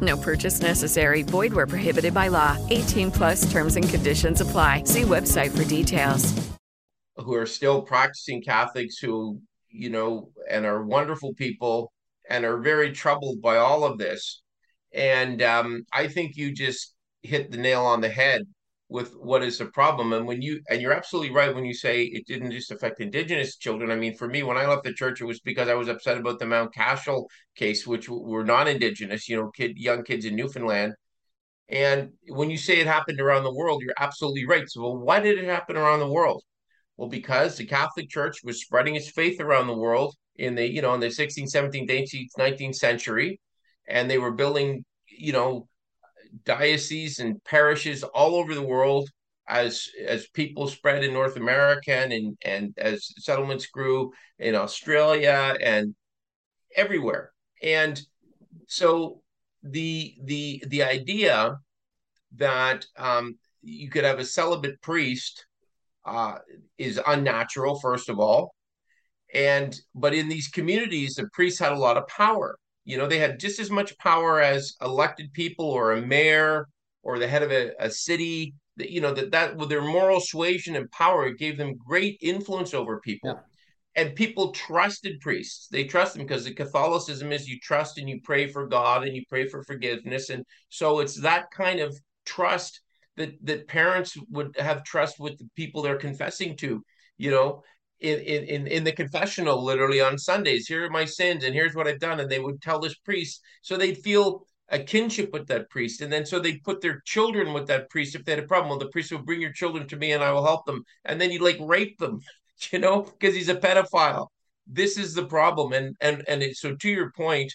No purchase necessary. Void where prohibited by law. 18 plus terms and conditions apply. See website for details. Who are still practicing Catholics who, you know, and are wonderful people and are very troubled by all of this. And I think you just hit the nail on the head with what is the problem. And you're absolutely right when you say it didn't just affect Indigenous children. I mean, for me, when I left the church, it was because I was upset about the Mount Cashel case, which were non-Indigenous, you know, young kids in Newfoundland. And when you say it happened around the world, you're absolutely right. So, well, why did it happen around the world? Well, because the Catholic Church was spreading its faith around the world in the 16th, 17th, 18th, 19th century, and they were building, you know, dioceses and parishes all over the world as people spread in North America and as settlements grew in Australia and everywhere. And so the idea that you could have a celibate priest is unnatural, first of all. But in these communities, the priests had a lot of power. You know, they had just as much power as elected people or a mayor or the head of a city. You know, that with their moral suasion and power, it gave them great influence over people. Yeah. And people trusted priests. They trust them because the Catholicism is you trust and you pray for God and you pray for forgiveness. And so it's that kind of trust that parents would have trust with the people they're confessing to, you know, in the confessional, literally on Sundays, here are my sins and here's what I've done. And they would tell this priest, so they'd feel a kinship with that priest. And then so they'd put their children with that priest. If they had a problem, well, the priest will bring your children to me and I will help them. And then you like rape them, you know, because he's a pedophile. This is the problem. So to your point,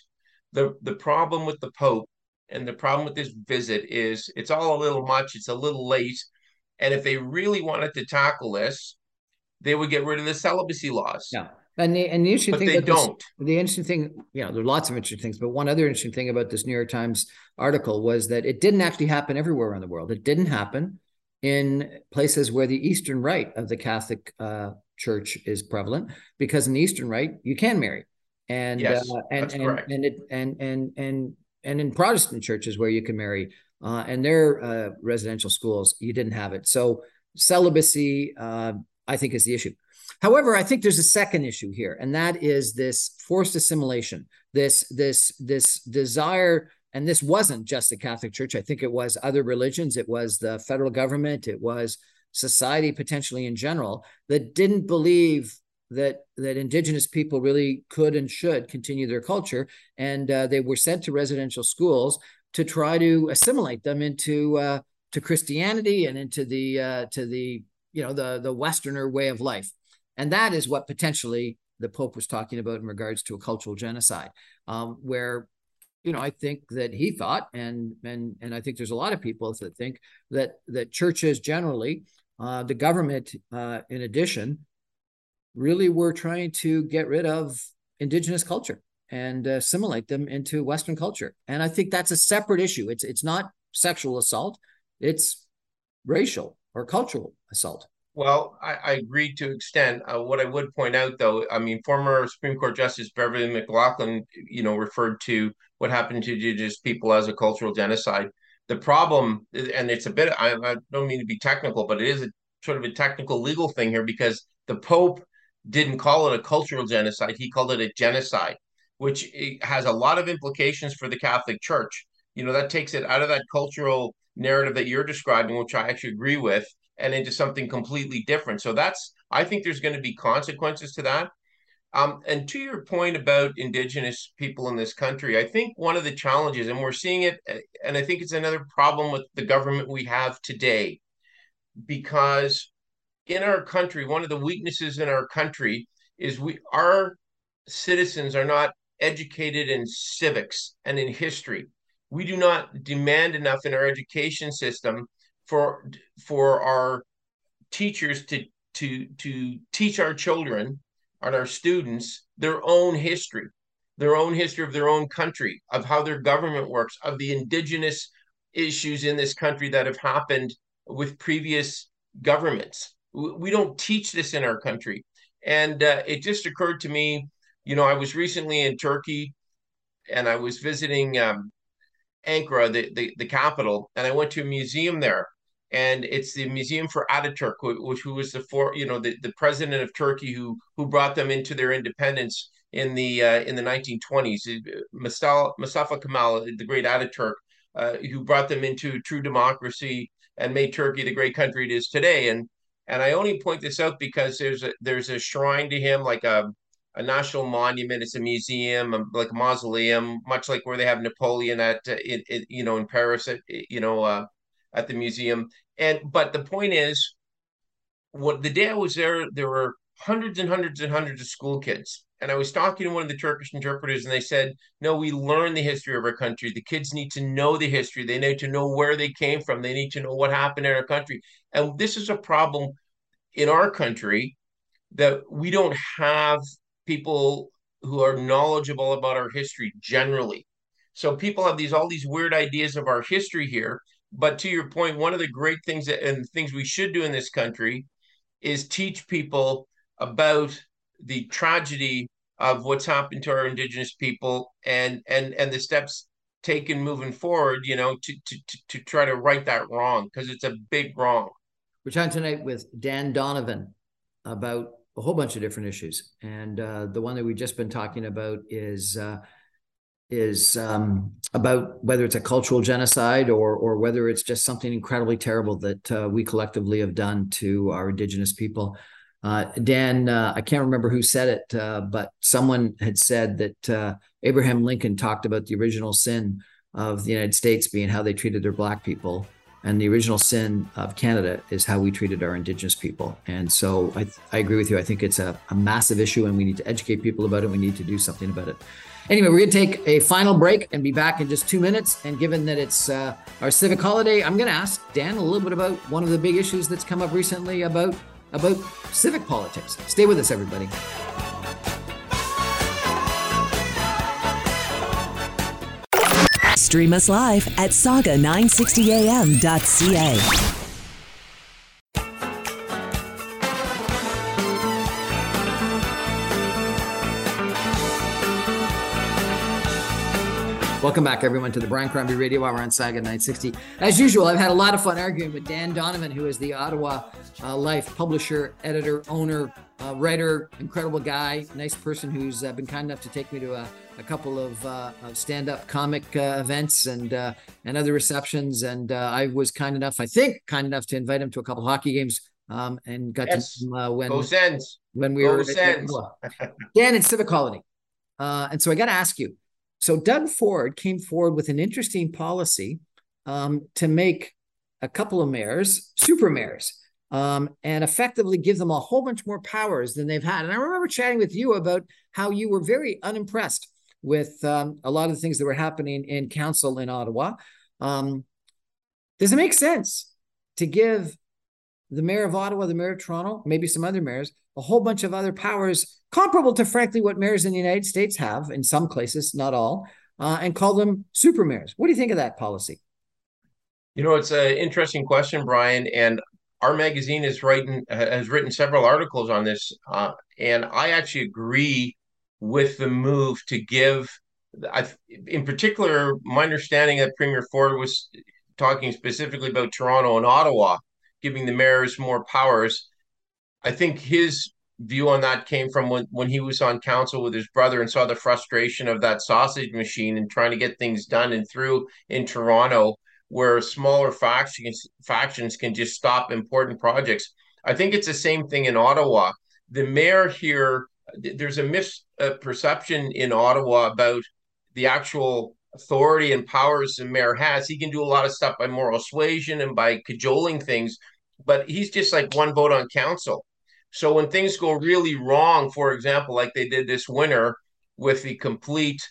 the problem with the Pope and the problem with this visit is it's all a little much, it's a little late. And if they really wanted to tackle this, they would get rid of the celibacy laws. Yeah. And the interesting thing, the interesting thing, you know, there are lots of interesting things, but one other interesting thing about this New York Times article was that it didn't actually happen everywhere around the world. It didn't happen in places where the Eastern Rite of the Catholic Church is prevalent, because in the Eastern Rite, you can marry. And, yes, that's correct. And in Protestant churches where you can marry and their residential schools, you didn't have it. So celibacy, I think, is the issue. However, I think there's a second issue here, and that is this forced assimilation, this desire, and this wasn't just the Catholic Church. I think it was other religions. It was the federal government. It was society potentially in general that didn't believe that Indigenous people really could and should continue their culture. And they were sent to residential schools to try to assimilate them into to Christianity and into the Westerner way of life. And that is what potentially the Pope was talking about in regards to a cultural genocide, where, you know, I think that he thought, and I think there's a lot of people that think that churches generally, the government in addition, really were trying to get rid of Indigenous culture and assimilate them into Western culture. And I think that's a separate issue. It's not sexual assault, it's racial or cultural assault. Well, I agree to extent. What I would point out, though, I mean, former Supreme Court Justice Beverly McLachlan, you know, referred to what happened to Indigenous people as a cultural genocide. The problem, and it's a bit, I don't mean to be technical, but it is a sort of a technical legal thing here, because the Pope didn't call it a cultural genocide. He called it a genocide, which has a lot of implications for the Catholic Church. You know, that takes it out of that cultural narrative that you're describing, which I actually agree with, and into something completely different. So I think there's going to be consequences to that. And to your point about Indigenous people in this country, I think one of the challenges, and we're seeing it, and I think it's another problem with the government we have today, because in our country, one of the weaknesses in our country is our citizens are not educated in civics and in history. We do not demand enough in our education system for our teachers to teach our children and our students their own history of their own country, of how their government works, of the indigenous issues in this country that have happened with previous governments. We don't teach this in our country. And it just occurred to me, you know, I was recently in Turkey and I was visiting Ankara, the capital, and I went to a museum there. And it's the Museum for Atatürk, who was the president of Turkey who brought them into their independence in the 1920s. Mustafa Kemal, the great Atatürk, who brought them into true democracy and made Turkey the great country it is today. And I only point this out because there's a shrine to him, like a national monument. It's a museum, like a mausoleum, much like where they have Napoleon in Paris. At the museum. But the point is, the day I was there, there were hundreds and hundreds and hundreds of school kids. And I was talking to one of the Turkish interpreters, and they said, no, we learn the history of our country. The kids need to know the history. They need to know where they came from. They need to know what happened in our country. And this is a problem in our country, that we don't have people who are knowledgeable about our history generally. So people have all these weird ideas of our history here. But to your point, one of the great things things we should do in this country is teach people about the tragedy of what's happened to our Indigenous people and the steps taken moving forward, you know, to try to right that wrong, because it's a big wrong. We're talking tonight with Dan Donovan about a whole bunch of different issues. And the one that we've just been talking about is about whether it's a cultural genocide or whether it's just something incredibly terrible that we collectively have done to our Indigenous people. Dan, I can't remember who said it, but someone had said that Abraham Lincoln talked about the original sin of the United States being how they treated their Black people, and the original sin of Canada is how we treated our Indigenous people. And so I agree with you. I think it's a massive issue, and we need to educate people about it. We need to do something about it. Anyway, we're going to take a final break and be back in just 2 minutes. And given that it's our civic holiday, I'm going to ask Dan a little bit about one of the big issues that's come up recently about civic politics. Stay with us, everybody. Stream us live at saga960am.ca. Welcome back, everyone, to the Brian Crombie Radio Hour on Saga 960. As usual, I've had a lot of fun arguing with Dan Donovan, who is the Ottawa Life publisher, editor, owner, writer, incredible guy, nice person who's been kind enough to take me to a couple of stand-up comic events and other receptions. And I was kind enough to invite him to a couple of hockey games and got to him when we were at Dan and civic holiday. And so I got to ask you. So Doug Ford came forward with an interesting policy to make a couple of mayors super mayors and effectively give them a whole bunch more powers than they've had. And I remember chatting with you about how you were very unimpressed with a lot of the things that were happening in council in Ottawa. Does it make sense to give the mayor of Ottawa, the mayor of Toronto, maybe some other mayors, a whole bunch of other powers comparable to, frankly, what mayors in the United States have in some places, not all, and call them super mayors? What do you think of that policy? You know, it's an interesting question, Brian. And our magazine has written several articles on this. And I actually agree with the move to give, in particular, my understanding that Premier Ford was talking specifically about Toronto and Ottawa, giving the mayors more powers. I think his view on that came from when he was on council with his brother and saw the frustration of that sausage machine and trying to get things done and through in Toronto, where smaller factions can just stop important projects. I think it's the same thing in Ottawa. The mayor here, there's a misperception in Ottawa about the actual authority and powers the mayor has. He can do a lot of stuff by moral suasion and by cajoling things, but he's just like one vote on council. So when things go really wrong, for example, like they did this winter with the complete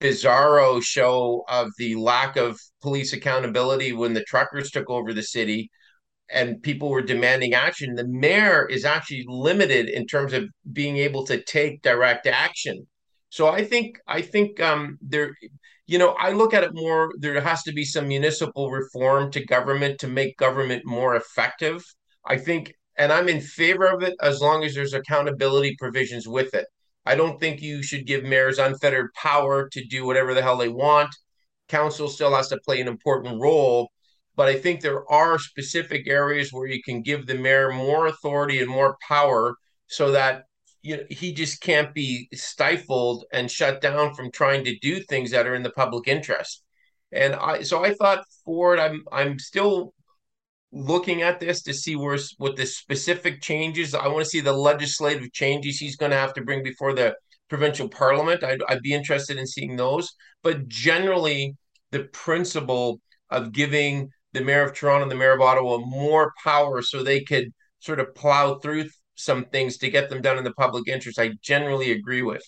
bizarro show of the lack of police accountability when the truckers took over the city and people were demanding action, the mayor is actually limited in terms of being able to take direct action. So I think there, you know, I look at it more, there has to be some municipal reform to government to make government more effective. I think, and I'm in favor of it as long as there's accountability provisions with it. I don't think you should give mayors unfettered power to do whatever the hell they want. Council still has to play an important role, but I think there are specific areas where you can give the mayor more authority and more power so that, you know, he just can't be stifled and shut down from trying to do things that are in the public interest. And so I thought Ford, I'm still looking at this to see what the specific changes. I want to see the legislative changes he's going to have to bring before the provincial parliament. I'd be interested in seeing those. But generally, the principle of giving the mayor of Toronto and the mayor of Ottawa more power so they could sort of plow through some things to get them done in the public interest, I generally agree with.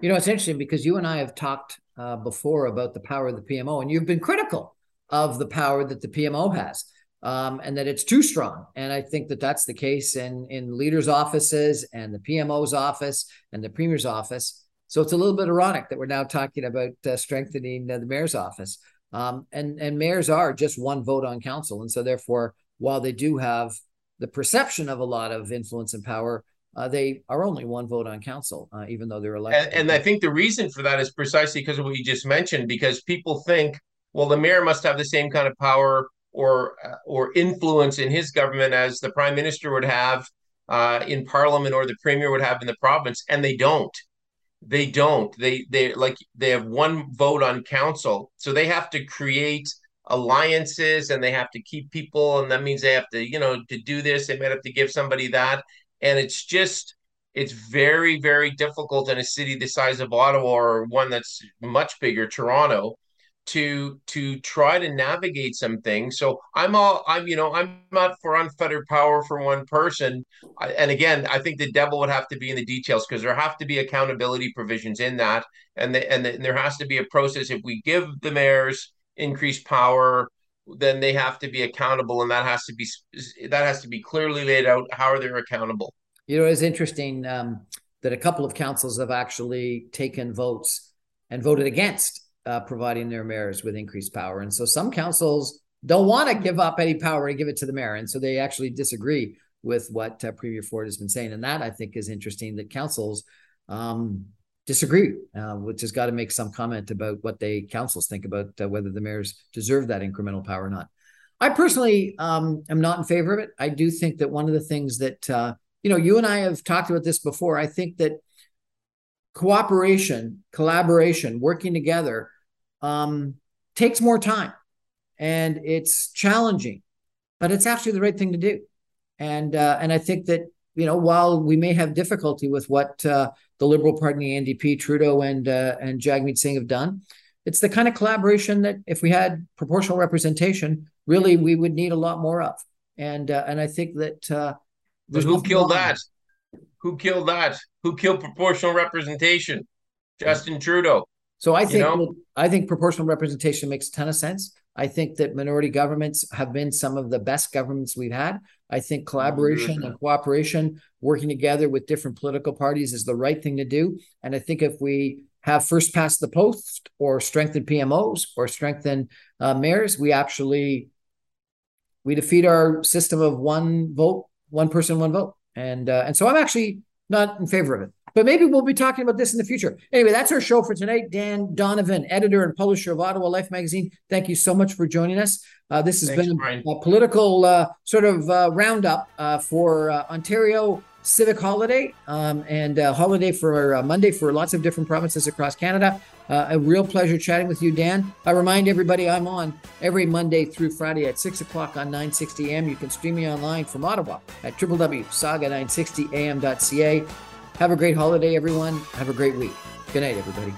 You know, it's interesting because you and I have talked before about the power of the PMO, and you've been critical of the power that the PMO has and that it's too strong. And I think that that's the case in leaders' offices and the PMO's office and the Premier's office. So it's a little bit ironic that we're now talking about strengthening the mayor's office. And mayors are just one vote on council. And so therefore, while they do have the perception of a lot of influence and power, they are only one vote on council, even though they're elected. And I think the reason for that is precisely because of what you just mentioned, because people think, well, the mayor must have the same kind of power or influence in his government as the prime minister would have in parliament or the premier would have in the province. And they don't. They don't. They have one vote on council. So they have to create alliances and they have to keep people, and that means they have to, you know, to do this, they might have to give somebody that. And it's just, it's very, very difficult in a city the size of Ottawa or one that's much bigger, Toronto, to try to navigate some things. So I'm not for unfettered power for one person. And again, I think the devil would have to be in the details, because there have to be accountability provisions in that, and there has to be a process. If we give the mayors increased power, then they have to be accountable, and that has to be clearly laid out. How are they accountable? You know, it's interesting that a couple of councils have actually taken votes and voted against providing their mayors with increased power, and so some councils don't want to give up any power and give it to the mayor, and so they actually disagree with what Premier Ford has been saying, and that I think is interesting that councils disagree, which has got to make some comment about what they councils think about whether the mayors deserve that incremental power or not. I personally am not in favor of it. I do think that one of the things that, you know, you and I have talked about this before, I think that cooperation, collaboration, working together takes more time and it's challenging, but it's actually the right thing to do. And I think that, you know, while we may have difficulty with what the Liberal Party, the NDP, Trudeau and Jagmeet Singh have done, it's the kind of collaboration that if we had proportional representation, really we would need a lot more of. And I think that who killed that? Who killed that? Who killed proportional representation? Justin Trudeau. So I think, you know? I think proportional representation makes a ton of sense. I think that minority governments have been some of the best governments we've had. I think collaboration and cooperation, working together with different political parties, is the right thing to do. And I think if we have first past the post or strengthen PMOs or strengthen mayors, we defeat our system of one vote, one person, one vote. And so I'm actually not in favor of it. But maybe we'll be talking about this in the future. Anyway, that's our show for tonight. Dan Donovan, editor and publisher of Ottawa Life magazine, thank you so much for joining us. This has been a political sort of roundup for Ontario Civic Holiday and holiday for Monday for lots of different provinces across Canada. A real pleasure chatting with you, Dan. I remind everybody I'm on every Monday through Friday at 6 o'clock on 960 AM. You can stream me online from Ottawa at www.saga960am.ca. Have a great holiday, everyone. Have a great week. Good night, everybody.